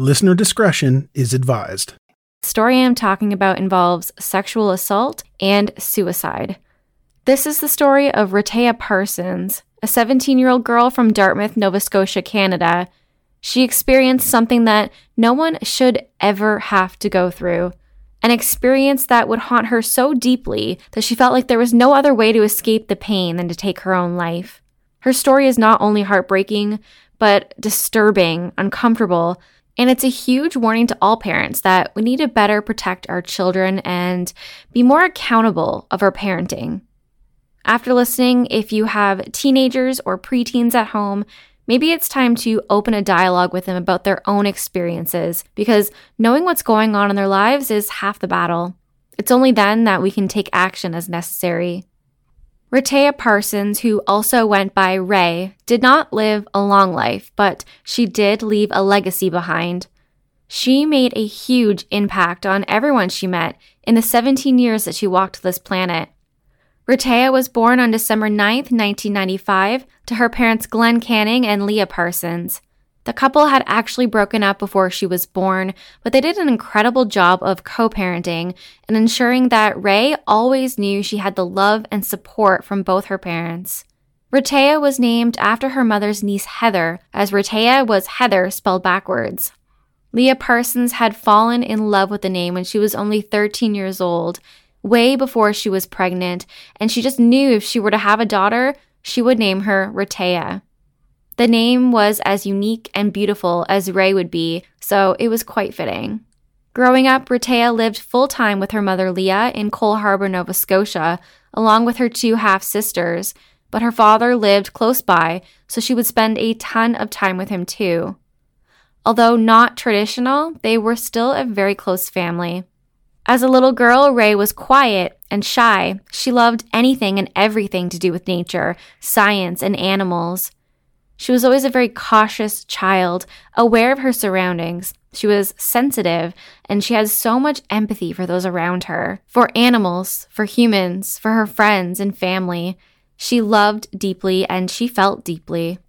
Listener discretion is advised. The story I'm talking about involves sexual assault and suicide. This is the story of Rehtaeh Parsons, a 17-year-old girl from Dartmouth, Nova Scotia, Canada. She experienced something that no one should ever have to go through, an experience that would haunt her so deeply that she felt like there was no other way to escape the pain than to take her own life. Her story is not only heartbreaking, but disturbing, uncomfortable, and it's a huge warning to all parents that we need to better protect our children and be more accountable of our parenting. After listening, if you have teenagers or preteens at home, maybe it's time to open a dialogue with them about their own experiences, because knowing what's going on in their lives is half the battle. It's only then that we can take action as necessary. Rehtaeh Parsons, who also went by Ray, did not live a long life, but she did leave a legacy behind. She made a huge impact on everyone she met in the 17 years that she walked this planet. Rehtaeh was born on December 9, 1995, to her parents Glenn Canning and Leah Parsons. The couple had actually broken up before she was born, but they did an incredible job of co-parenting and ensuring that Ray always knew she had the love and support from both her parents. Rehtaeh was named after her mother's niece Heather, as Rehtaeh was Heather spelled backwards. Leah Parsons had fallen in love with the name when she was only 13 years old, way before she was pregnant, and she just knew if she were to have a daughter, she would name her Rehtaeh. The name was as unique and beautiful as Ray would be, so it was quite fitting. Growing up, Rehtaeh lived full-time with her mother Leah in Cole Harbor, Nova Scotia, along with her two half-sisters, but her father lived close by, so she would spend a ton of time with him too. Although not traditional, they were still a very close family. As a little girl, Ray was quiet and shy. She loved anything and everything to do with nature, science, and animals. She was always a very cautious child, aware of her surroundings. She was sensitive, and she had so much empathy for those around her, for animals, for humans, for her friends and family. She loved deeply, and she felt deeply.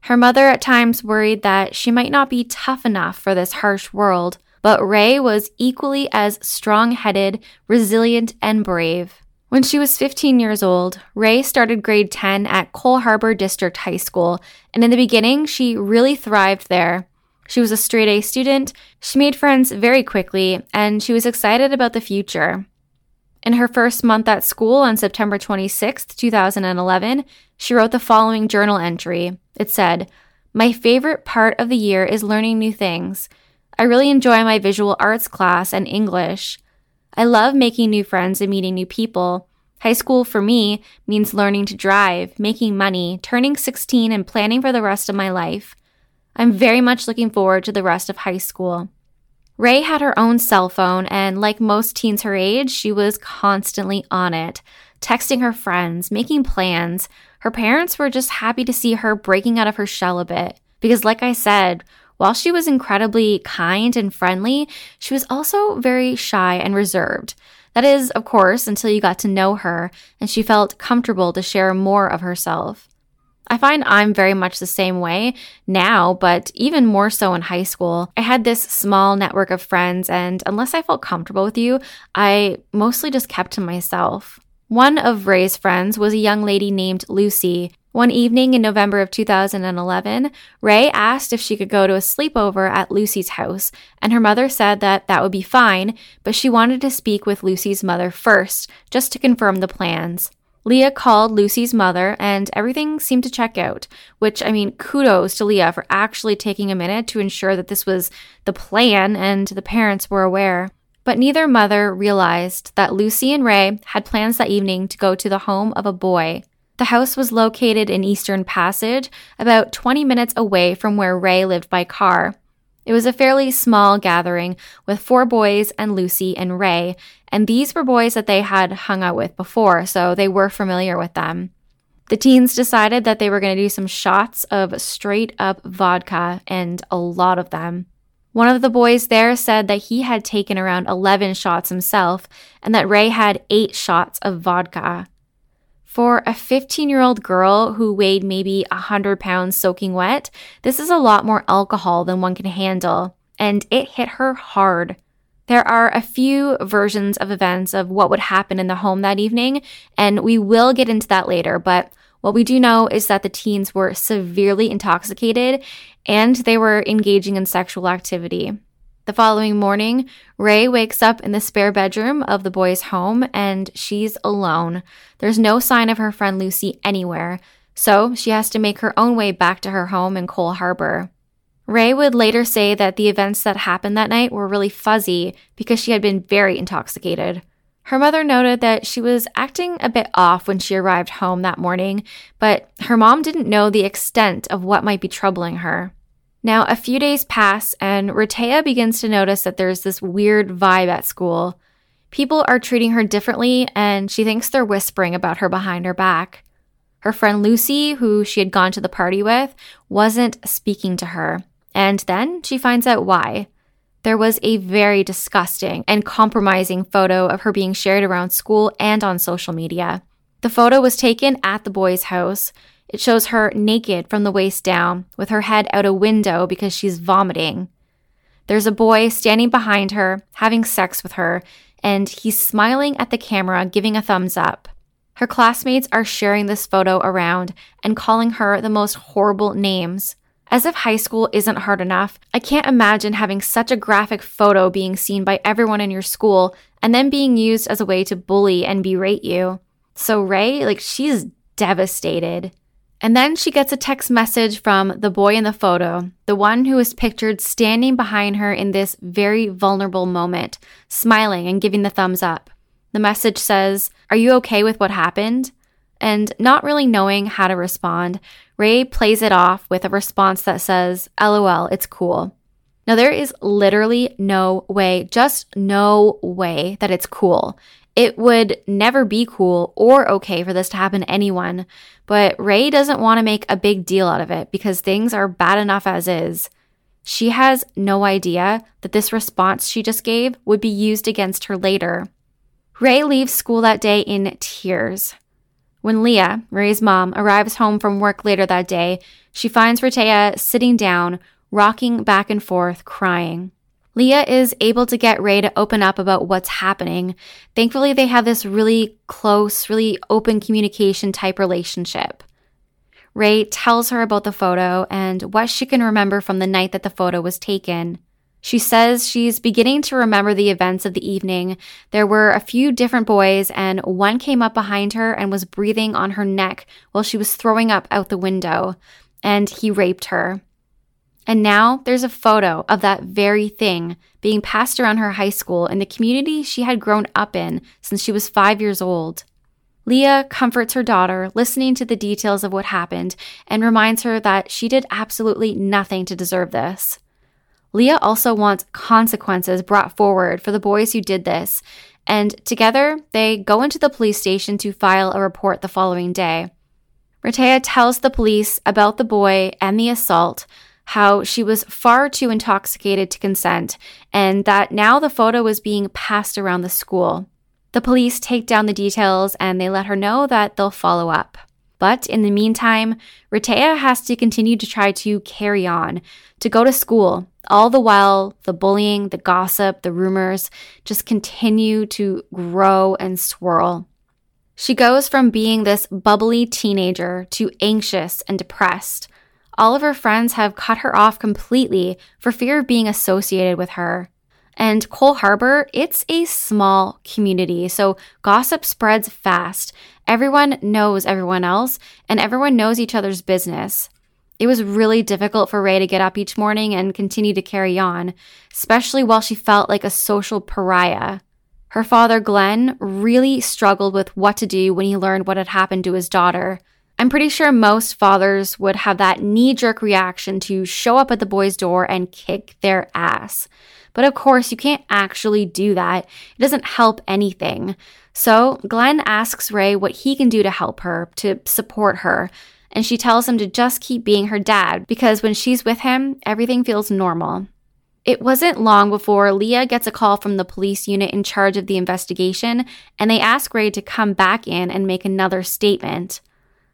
Her mother at times worried that she might not be tough enough for this harsh world, but Ray was equally as strong-headed, resilient, and brave. When she was 15 years old, Ray started grade 10 at Cole Harbor District High School, and in the beginning, she really thrived there. She was a straight-A student, she made friends very quickly, and she was excited about the future. In her first month at school on September 26, 2011, she wrote the following journal entry. It said, "My favorite part of the year is learning new things. I really enjoy my visual arts class and English. I love making new friends and meeting new people. High school for me means learning to drive, making money, turning 16, and planning for the rest of my life. I'm very much looking forward to the rest of high school." Ray had her own cell phone, and like most teens her age, she was constantly on it, texting her friends, making plans. Her parents were just happy to see her breaking out of her shell a bit, because like I said, while she was incredibly kind and friendly, she was also very shy and reserved. That is, of course, until you got to know her and she felt comfortable to share more of herself. I find I'm very much the same way now, but even more so in high school. I had this small network of friends, and unless I felt comfortable with you, I mostly just kept to myself. One of Ray's friends was a young lady named Lucy. One evening in November of 2011, Ray asked if she could go to a sleepover at Lucy's house, and her mother said that would be fine, but she wanted to speak with Lucy's mother first, just to confirm the plans. Leah called Lucy's mother, and everything seemed to check out, which, I mean, kudos to Leah for actually taking a minute to ensure that this was the plan and the parents were aware. But neither mother realized that Lucy and Ray had plans that evening to go to the home of a boy. The house was located in Eastern Passage, about 20 minutes away from where Ray lived by car. It was a fairly small gathering with 4 boys and Lucy and Ray, and these were boys that they had hung out with before, so they were familiar with them. The teens decided that they were going to do some shots of straight-up vodka, and a lot of them. One of the boys there said that he had taken around 11 shots himself, and that Ray had 8 shots of vodka. For a 15-year-old girl who weighed maybe 100 pounds soaking wet, this is a lot more alcohol than one can handle, and it hit her hard. There are a few versions of events of what would happen in the home that evening, and we will get into that later, but what we do know is that the teens were severely intoxicated, and they were engaging in sexual activity. The following morning, Ray wakes up in the spare bedroom of the boys' home, and she's alone. There's no sign of her friend Lucy anywhere, so she has to make her own way back to her home in Cole Harbor. Ray would later say that the events that happened that night were really fuzzy because she had been very intoxicated. Her mother noted that she was acting a bit off when she arrived home that morning, but her mom didn't know the extent of what might be troubling her. Now, a few days pass, and Rehtaeh begins to notice that there's this weird vibe at school. People are treating her differently, and she thinks they're whispering about her behind her back. Her friend Lucy, who she had gone to the party with, wasn't speaking to her, and then she finds out why. There was a very disgusting and compromising photo of her being shared around school and on social media. The photo was taken at the boys' house. It shows her naked from the waist down, with her head out a window because she's vomiting. There's a boy standing behind her, having sex with her, and he's smiling at the camera, giving a thumbs up. Her classmates are sharing this photo around and calling her the most horrible names. As if high school isn't hard enough, I can't imagine having such a graphic photo being seen by everyone in your school and then being used as a way to bully and berate you. So Ray, she's devastated. And then she gets a text message from the boy in the photo, the one who is pictured standing behind her in this very vulnerable moment, smiling and giving the thumbs up. The message says, "Are you okay with what happened?" And not really knowing how to respond, Ray plays it off with a response that says, "LOL, it's cool." Now, there is literally no way, just no way that it's cool. It would never be cool or okay for this to happen to anyone, but Ray doesn't want to make a big deal out of it because things are bad enough as is. She has no idea that this response she just gave would be used against her later. Ray leaves school that day in tears. When Leah, Ray's mom, arrives home from work later that day, she finds Rehtaeh sitting down, rocking back and forth, crying. Leah is able to get Ray to open up about what's happening. Thankfully, they have this really close, really open communication type relationship. Ray tells her about the photo and what she can remember from the night that the photo was taken. She says she's beginning to remember the events of the evening. There were a few different boys, and one came up behind her and was breathing on her neck while she was throwing up out the window, and he raped her. And now there's a photo of that very thing being passed around her high school in the community she had grown up in since she was 5 years old. Leah comforts her daughter, listening to the details of what happened, and reminds her that she did absolutely nothing to deserve this. Leah also wants consequences brought forward for the boys who did this, and together they go into the police station to file a report the following day. Rehtaeh tells the police about the boy and the assault, how she was far too intoxicated to consent, and that now the photo was being passed around the school. The police take down the details, and they let her know that they'll follow up. But in the meantime, Rehtaeh has to continue to try to carry on, to go to school, all the while the bullying, the gossip, the rumors just continue to grow and swirl. She goes from being this bubbly teenager to anxious and depressed. All of her friends have cut her off completely for fear of being associated with her. And Cole Harbor, it's a small community, so gossip spreads fast. Everyone knows everyone else, and everyone knows each other's business. It was really difficult for Reh to get up each morning and continue to carry on, especially while she felt like a social pariah. Her father, Glenn, really struggled with what to do when he learned what had happened to his daughter. I'm pretty sure most fathers would have that knee-jerk reaction to show up at the boy's door and kick their ass. But of course, you can't actually do that. It doesn't help anything. So Glenn asks Reh what he can do to help her, to support her. And she tells him to just keep being her dad, because when she's with him, everything feels normal. It wasn't long before Leah gets a call from the police unit in charge of the investigation, and they ask Reh to come back in and make another statement.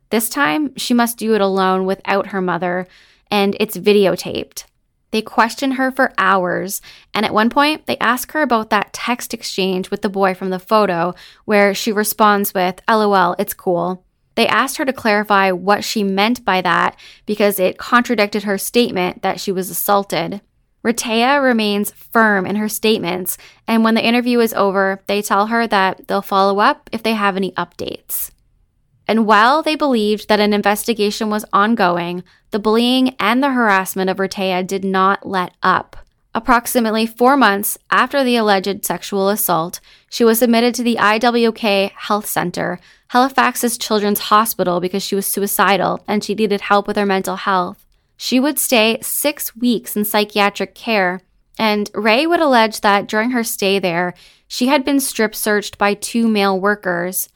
This time, she must do it alone without her mother, and it's videotaped. They question her for hours, and at one point, they ask her about that text exchange with the boy from the photo, where she responds with, "LOL, it's cool." They asked her to clarify what she meant by that because it contradicted her statement that she was assaulted. Rehtaeh remains firm in her statements, and when the interview is over, they tell her that they'll follow up if they have any updates. And while they believed that an investigation was ongoing, the bullying and the harassment of Rehtaeh did not let up. Approximately 4 months after the alleged sexual assault, she was admitted to the IWK Health Center, Halifax's Children's Hospital, because she was suicidal and she needed help with her mental health. She would stay 6 weeks in psychiatric care, and Reh would allege that during her stay there, she had been strip searched by 2 male workers.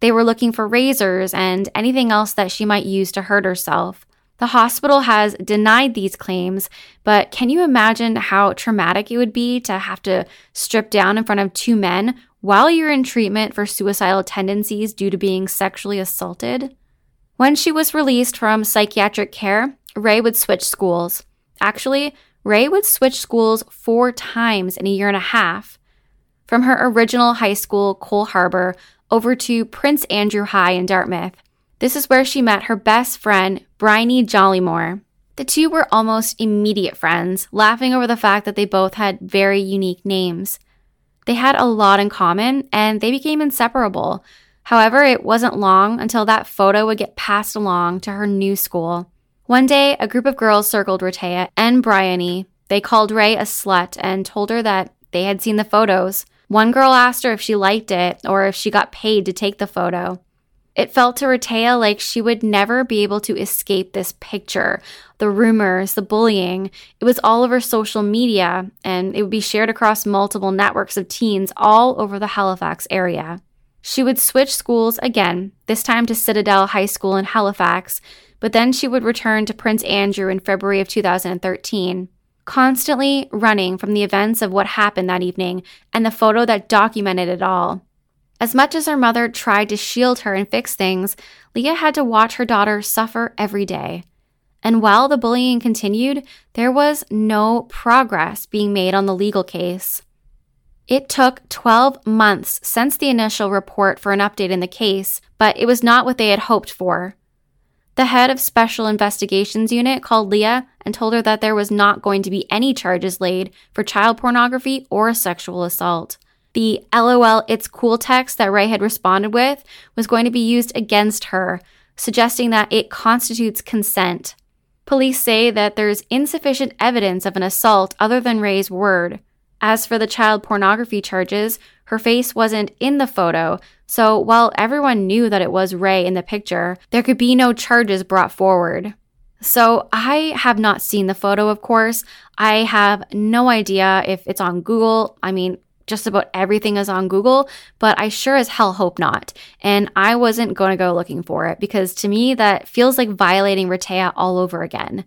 They were looking for razors and anything else that she might use to hurt herself. The hospital has denied these claims, but can you imagine how traumatic it would be to have to strip down in front of 2 men while you're in treatment for suicidal tendencies due to being sexually assaulted? When she was released from psychiatric care, Reh would switch schools. Actually, Reh would switch schools 4 times in a year and a half. From her original high school, Cole Harbor, over to Prince Andrew High in Dartmouth. This is where she met her best friend, Bryony Jollymore. The 2 were almost immediate friends, laughing over the fact that they both had very unique names. They had a lot in common, and they became inseparable. However, it wasn't long until that photo would get passed along to her new school. One day, a group of girls circled Rehtaeh and Bryony. They called Reh a slut and told her that they had seen the photos. One girl asked her if she liked it or if she got paid to take the photo. It felt to Rehtaeh like she would never be able to escape this picture. The rumors, the bullying, it was all over social media, and it would be shared across multiple networks of teens all over the Halifax area. She would switch schools again, this time to Citadel High School in Halifax, but then she would return to Prince Andrew in February of 2013, constantly running from the events of what happened that evening and the photo that documented it all. As much as her mother tried to shield her and fix things, Leah had to watch her daughter suffer every day. And while the bullying continued, there was no progress being made on the legal case. It took 12 months since the initial report for an update in the case, but it was not what they had hoped for. The head of Special Investigations Unit called Leah and told her that there was not going to be any charges laid for child pornography or sexual assault. The "LOL, it's cool" text that Reh had responded with was going to be used against her, suggesting that it constitutes consent. Police say that there's insufficient evidence of an assault other than Reh's word. As for the child pornography charges, her face wasn't in the photo, so while everyone knew that it was Reh in the picture, there could be no charges brought forward. So I have not seen the photo, of course. I have no idea if it's on Google. I mean, just about everything is on Google, but I sure as hell hope not. And I wasn't going to go looking for it because to me that feels like violating Rehtaeh all over again.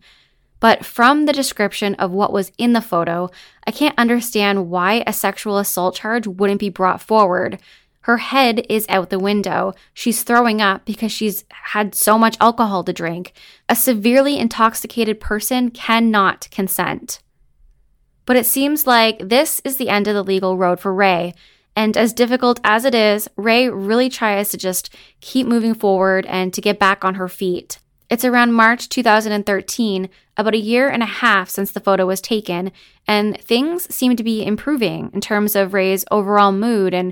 But from the description of what was in the photo, I can't understand why a sexual assault charge wouldn't be brought forward. Her head is out the window. She's throwing up because she's had so much alcohol to drink. A severely intoxicated person cannot consent. But it seems like this is the end of the legal road for Reh, And as difficult as it is, Ray really tries to just keep moving forward and to get back on her feet. It's around March 2013, about a year and a half since the photo was taken, and things seem to be improving in terms of Ray's overall mood and...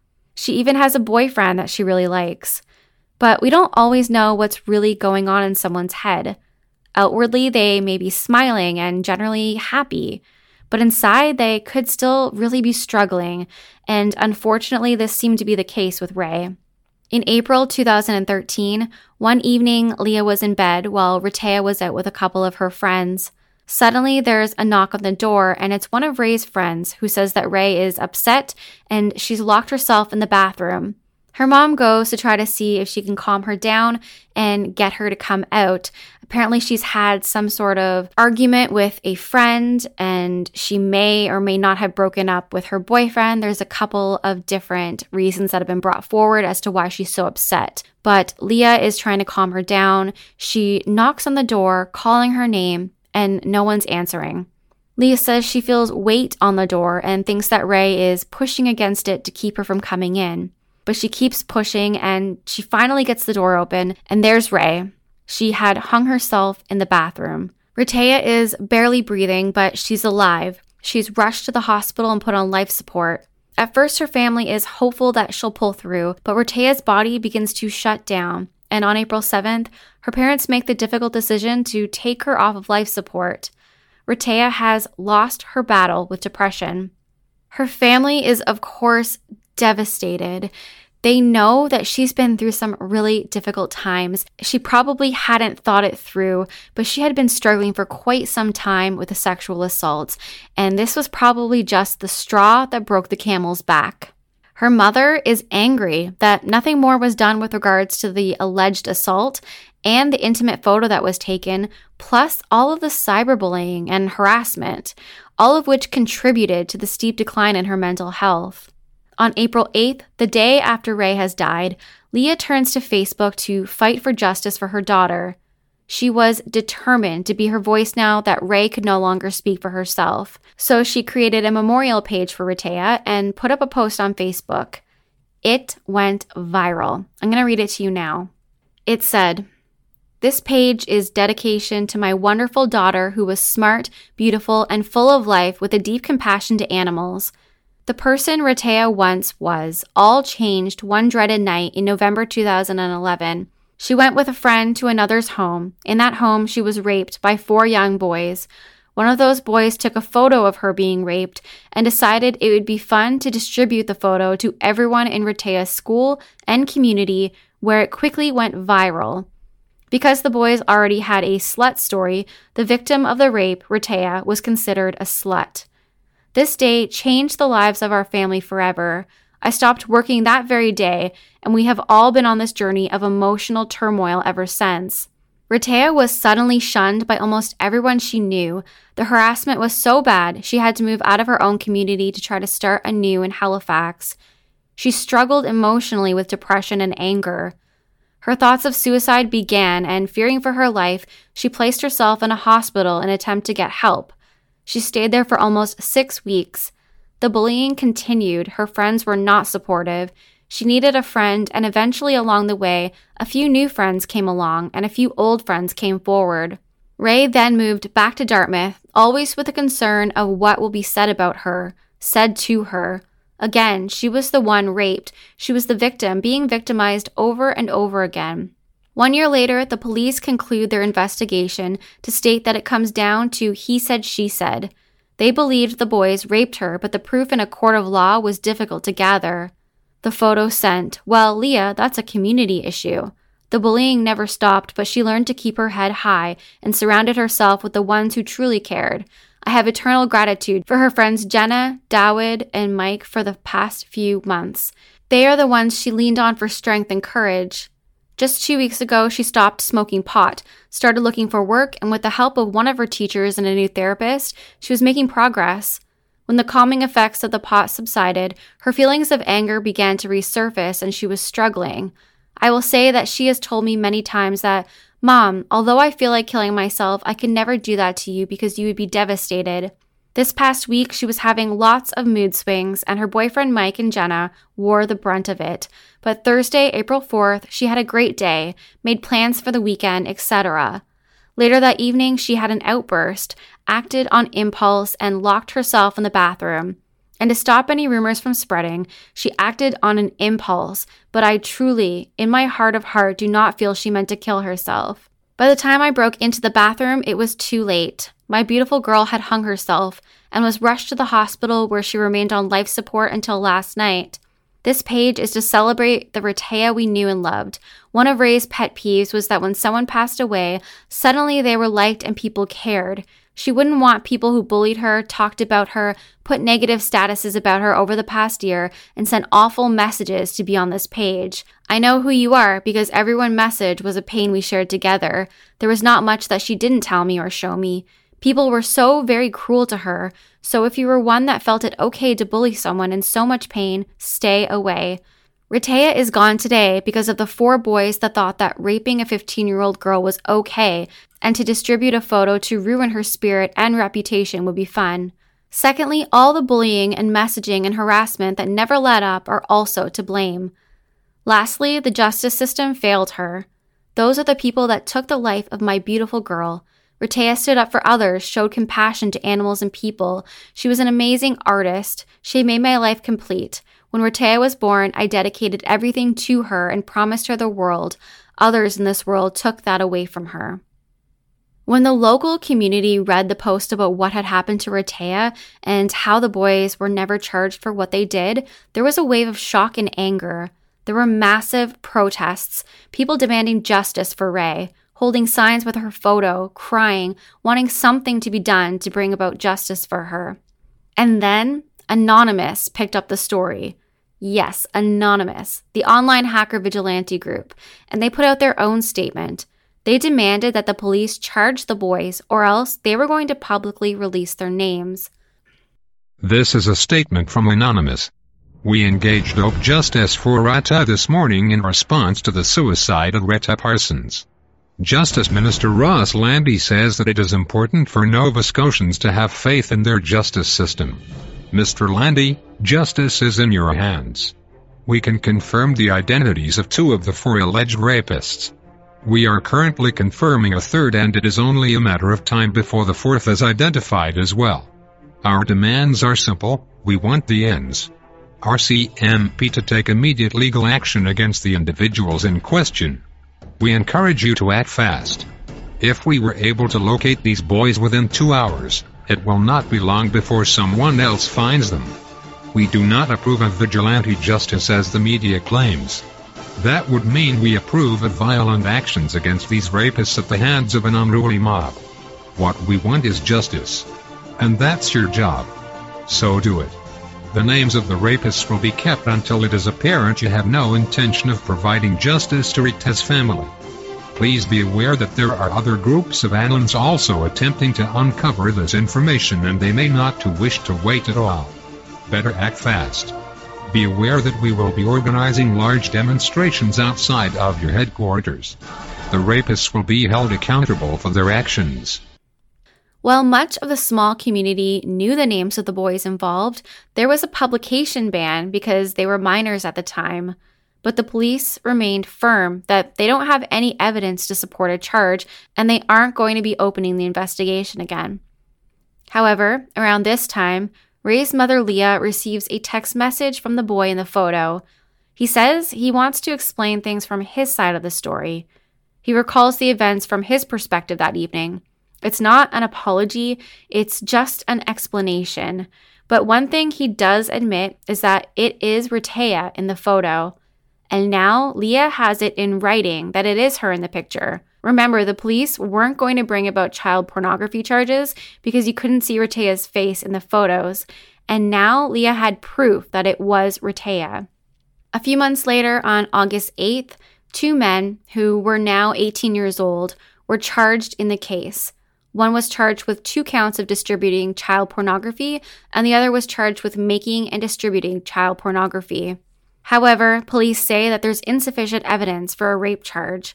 She even has a boyfriend that she really likes. But we don't always know what's really going on in someone's head. Outwardly, they may be smiling and generally happy, but inside they could still really be struggling, and unfortunately this seemed to be the case with Ray. In April 2013, one evening Leah was in bed while Rehtaeh was out with a couple of her friends. Suddenly, there's a knock on the door, and it's one of Ray's friends who says that Ray is upset and she's locked herself in the bathroom. Her mom goes to try to see if she can calm her down and get her to come out. Apparently, she's had some sort of argument with a friend, and she may or may not have broken up with her boyfriend. There's a couple of different reasons that have been brought forward as to why she's so upset. But Leah is trying to calm her down. She knocks on the door, calling her name, and no one's answering. Leah says she feels weight on the door and thinks that Ray is pushing against it to keep her from coming in. But she keeps pushing, and she finally gets the door open, and there's Ray. She had hung herself in the bathroom. Rehtaeh is barely breathing, but she's alive. She's rushed to the hospital and put on life support. At first, her family is hopeful that she'll pull through, but Rehtaeh's body begins to shut down. And on April 7th, her parents make the difficult decision to take her off of life support. Rehtaeh has lost her battle with depression. Her family is, of course, devastated. They know that she's been through some really difficult times. She probably hadn't thought it through, but she had been struggling for quite some time with a sexual assault, and this was probably just the straw that broke the camel's back. Her mother is angry that nothing more was done with regards to the alleged assault and the intimate photo that was taken, plus all of the cyberbullying and harassment, all of which contributed to the steep decline in her mental health. On April 8th, the day after Ray has died, Leah turns to Facebook to fight for justice for her daughter. She was determined to be her voice now that Ray could no longer speak for herself. So she created a memorial page for Rehtaeh and put up a post on Facebook. It went viral. I'm going to read it to you now. It said, "This page is dedication to my wonderful daughter who was smart, beautiful, and full of life with a deep compassion to animals. The person Rehtaeh once was, all changed one dreaded night in November 2011. She went with a friend to another's home. In that home, she was raped by 4 young boys. One of those boys took a photo of her being raped and decided it would be fun to distribute the photo to everyone in Rehtaeh's school and community, where it quickly went viral. Because the boys already had a slut story, the victim of the rape, Rehtaeh, was considered a slut. This day changed the lives of our family forever. I stopped working that very day, and we have all been on this journey of emotional turmoil ever since. Rehtaeh was suddenly shunned by almost everyone she knew. The harassment was so bad, she had to move out of her own community to try to start anew in Halifax. She struggled emotionally with depression and anger. Her thoughts of suicide began, and fearing for her life, she placed herself in a hospital in an attempt to get help. She stayed there for almost 6 weeks. The bullying continued, her friends were not supportive, she needed a friend, and eventually along the way, a few new friends came along and a few old friends came forward. Ray then moved back to Dartmouth, always with the concern of what will be said about her, said to her. Again, she was the one raped. She was the victim, being victimized over and over again. 1 year later, the police conclude their investigation to state that it comes down to he said, she said. They believed the boys raped her, but the proof in a court of law was difficult to gather. The photo sent, well, Leah, that's a community issue. The bullying never stopped, but she learned to keep her head high and surrounded herself with the ones who truly cared. I have eternal gratitude for her friends Jenna, Dawid, and Mike for the past few months. They are the ones she leaned on for strength and courage. Just 2 weeks ago, she stopped smoking pot, started looking for work, and with the help of one of her teachers and a new therapist, she was making progress. When the calming effects of the pot subsided, her feelings of anger began to resurface and she was struggling. I will say that she has told me many times that, Mom, although I feel like killing myself, I could never do that to you because you would be devastated. This past week, she was having lots of mood swings, and her boyfriend Mike and Jenna wore the brunt of it. But Thursday, April 4th, she had a great day, made plans for the weekend, etc. Later that evening, she had an outburst, acted on impulse, and locked herself in the bathroom. And to stop any rumors from spreading, she acted on an impulse, but I truly, in my heart of heart, do not feel she meant to kill herself. By the time I broke into the bathroom, it was too late. My beautiful girl had hung herself and was rushed to the hospital where she remained on life support until last night. This page is to celebrate the Rehtaeh we knew and loved. One of Ray's pet peeves was that when someone passed away, suddenly they were liked and people cared. She wouldn't want people who bullied her, talked about her, put negative statuses about her over the past year, and sent awful messages to be on this page. I know who you are because every message was a pain we shared together. There was not much that she didn't tell me or show me. People were so very cruel to her, so if you were one that felt it okay to bully someone in so much pain, stay away. Rehtaeh is gone today because of the four boys that thought that raping a 15-year-old girl was okay, and to distribute a photo to ruin her spirit and reputation would be fun. Secondly, all the bullying and messaging and harassment that never let up are also to blame. Lastly, the justice system failed her. Those are the people that took the life of my beautiful girl. Rehtaeh stood up for others, showed compassion to animals and people. She was an amazing artist. She made my life complete. When Rehtaeh was born, I dedicated everything to her and promised her the world. Others in this world took that away from her. When the local community read the post about what had happened to Rehtaeh and how the boys were never charged for what they did, there was a wave of shock and anger. There were massive protests, people demanding justice for Rehtaeh, holding signs with her photo, crying, wanting something to be done to bring about justice for her. And then Anonymous picked up the story. Yes, Anonymous, the online hacker vigilante group, and they put out their own statement. They demanded that the police charge the boys or else they were going to publicly release their names. This is a statement from Anonymous. We engaged Hope Justice for Rehtaeh this morning in response to the suicide of Rehtaeh Parsons. Justice Minister Ross Landry says that it is important for Nova Scotians to have faith in their justice system. Mr. Landry, justice is in your hands. We can confirm the identities of two of the four alleged rapists. We are currently confirming a third, and it is only a matter of time before the fourth is identified as well. Our demands are simple, we want the ends. RCMP to take immediate legal action against the individuals in question. We encourage you to act fast. If we were able to locate these boys within 2 hours, it will not be long before someone else finds them. We do not approve of vigilante justice as the media claims. That would mean we approve of violent actions against these rapists at the hands of an unruly mob. What we want is justice. And that's your job. So do it. The names of the rapists will be kept until it is apparent you have no intention of providing justice to Rehtaeh's family. Please be aware that there are other groups of Anons also attempting to uncover this information, and they may not wish to wait at all. Better act fast. Be aware that we will be organizing large demonstrations outside of your headquarters. The rapists will be held accountable for their actions. While much of the small community knew the names of the boys involved, there was a publication ban because they were minors at the time. But the police remained firm that they don't have any evidence to support a charge and they aren't going to be opening the investigation again. However, around this time, Reh's mother, Leah, receives a text message from the boy in the photo. He says he wants to explain things from his side of the story. He recalls the events from his perspective that evening. It's not an apology, it's just an explanation. But one thing he does admit is that it is Rehtaeh in the photo. And now Leah has it in writing that it is her in the picture. Remember, the police weren't going to bring about child pornography charges because you couldn't see Rehtaeh's face in the photos. And now Leah had proof that it was Rehtaeh. A few months later, on August 8th, two men who were now 18 years old were charged in the case. One was charged with 2 counts of distributing child pornography, and the other was charged with making and distributing child pornography. However, police say that there's insufficient evidence for a rape charge.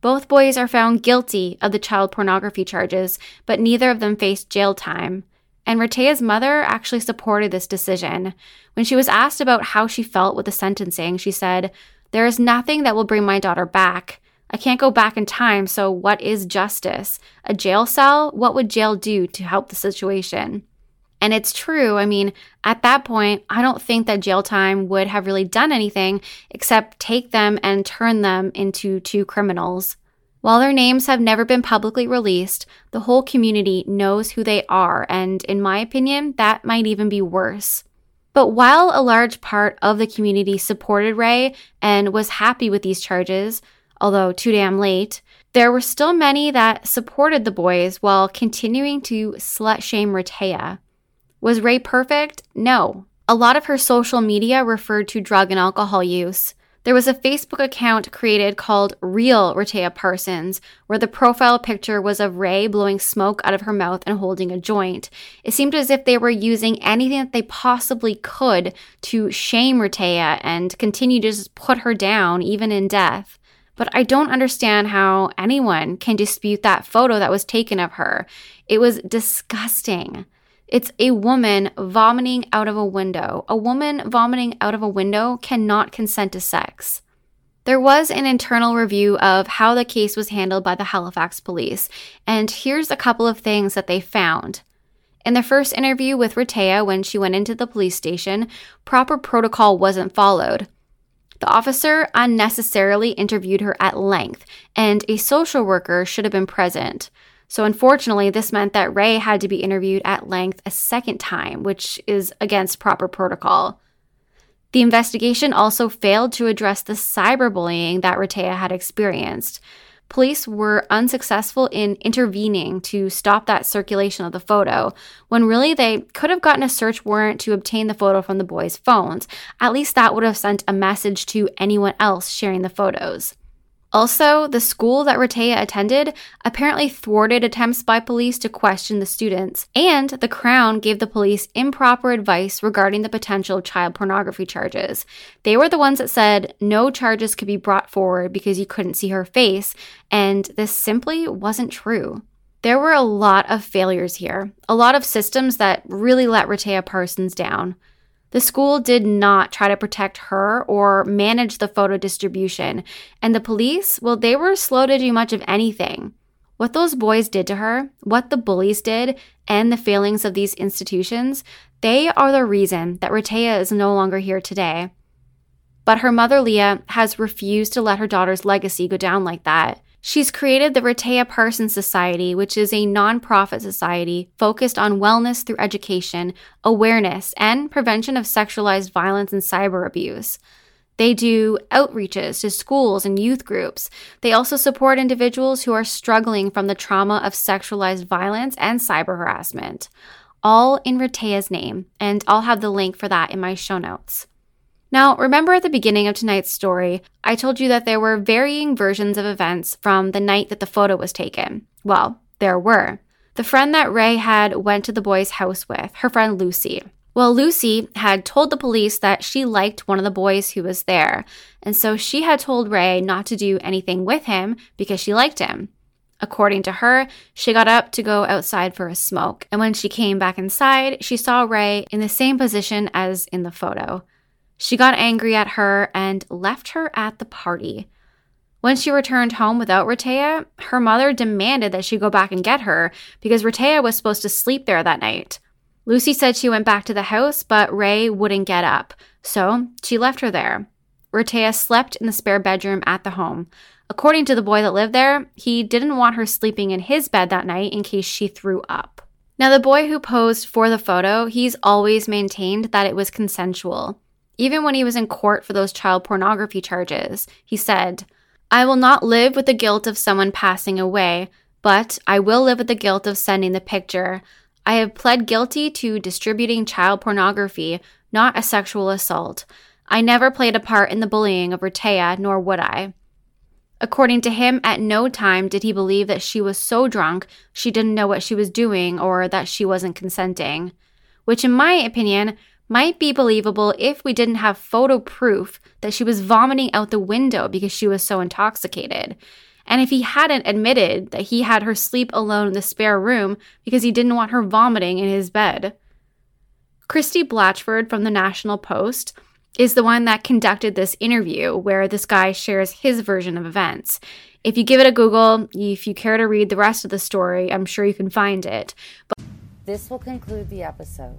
Both boys are found guilty of the child pornography charges, but neither of them faced jail time. And Rehtaeh's mother actually supported this decision. When she was asked about how she felt with the sentencing, she said, "There is nothing that will bring my daughter back. I can't go back in time, so what is justice? A jail cell? What would jail do to help the situation?" And it's true. I mean, at that point, I don't think that jail time would have really done anything except take them and turn them into 2 criminals. While their names have never been publicly released, the whole community knows who they are, and in my opinion, that might even be worse. But while a large part of the community supported Reh and was happy with these charges, although too damn late, there were still many that supported the boys while continuing to slut-shame Rehtaeh. Was Reh perfect? No. A lot of her social media referred to drug and alcohol use. There was a Facebook account created called Real Rehtaeh Parsons, where the profile picture was of Reh blowing smoke out of her mouth and holding a joint. It seemed as if they were using anything that they possibly could to shame Rehtaeh and continue to just put her down, even in death. But I don't understand how anyone can dispute that photo that was taken of her. It was disgusting. It's a woman vomiting out of a window. A woman vomiting out of a window cannot consent to sex. There was an internal review of how the case was handled by the Halifax police, and here's a couple of things that they found. In the first interview with Rehtaeh when she went into the police station, proper protocol wasn't followed. The officer unnecessarily interviewed her at length, and a social worker should have been present. So unfortunately, this meant that Reh had to be interviewed at length a second time, which is against proper protocol. The investigation also failed to address the cyberbullying that Rehtaeh had experienced. Police were unsuccessful in intervening to stop that circulation of the photo, when really they could have gotten a search warrant to obtain the photo from the boys' phones. At least that would have sent a message to anyone else sharing the photos. Also, the school that Rehtaeh attended apparently thwarted attempts by police to question the students, and the Crown gave the police improper advice regarding the potential child pornography charges. They were the ones that said no charges could be brought forward because you couldn't see her face, and this simply wasn't true. There were a lot of failures here, a lot of systems that really let Rehtaeh Parsons down. The school did not try to protect her or manage the photo distribution. And the police, well, they were slow to do much of anything. What those boys did to her, what the bullies did, and the failings of these institutions, they are the reason that Rehtaeh is no longer here today. But her mother, Leah, has refused to let her daughter's legacy go down like that. She's created the Rehtaeh Parsons Society, which is a nonprofit society focused on wellness through education, awareness, and prevention of sexualized violence and cyber abuse. They do outreaches to schools and youth groups. They also support individuals who are struggling from the trauma of sexualized violence and cyber harassment, all in Rehtaeh's name, and I'll have the link for that in my show notes. Now, remember at the beginning of tonight's story, I told you that there were varying versions of events from the night that the photo was taken. Well, there were. The friend that Reh had went to the boy's house with, her friend Lucy. Well, Lucy had told the police that she liked one of the boys who was there, and so she had told Reh not to do anything with him because she liked him. According to her, she got up to go outside for a smoke, and when she came back inside, she saw Reh in the same position as in the photo. She got angry at her and left her at the party. When she returned home without Rehtaeh, her mother demanded that she go back and get her because Rehtaeh was supposed to sleep there that night. Lucy said she went back to the house, but Ray wouldn't get up, so she left her there. Rehtaeh slept in the spare bedroom at the home. According to the boy that lived there, he didn't want her sleeping in his bed that night in case she threw up. Now, the boy who posed for the photo, he's always maintained that it was consensual. Even when he was in court for those child pornography charges, he said, "I will not live with the guilt of someone passing away, but I will live with the guilt of sending the picture. I have pled guilty to distributing child pornography, not a sexual assault. I never played a part in the bullying of Rehtaeh, nor would I." According to him, at no time did he believe that she was so drunk she didn't know what she was doing or that she wasn't consenting, which in my opinion might be believable if we didn't have photo proof that she was vomiting out the window because she was so intoxicated, and if he hadn't admitted that he had her sleep alone in the spare room because he didn't want her vomiting in his bed. Christy Blatchford from the National Post is the one that conducted this interview where this guy shares his version of events. If you give it a Google, if you care to read the rest of the story, I'm sure you can find it. But this will conclude the episode.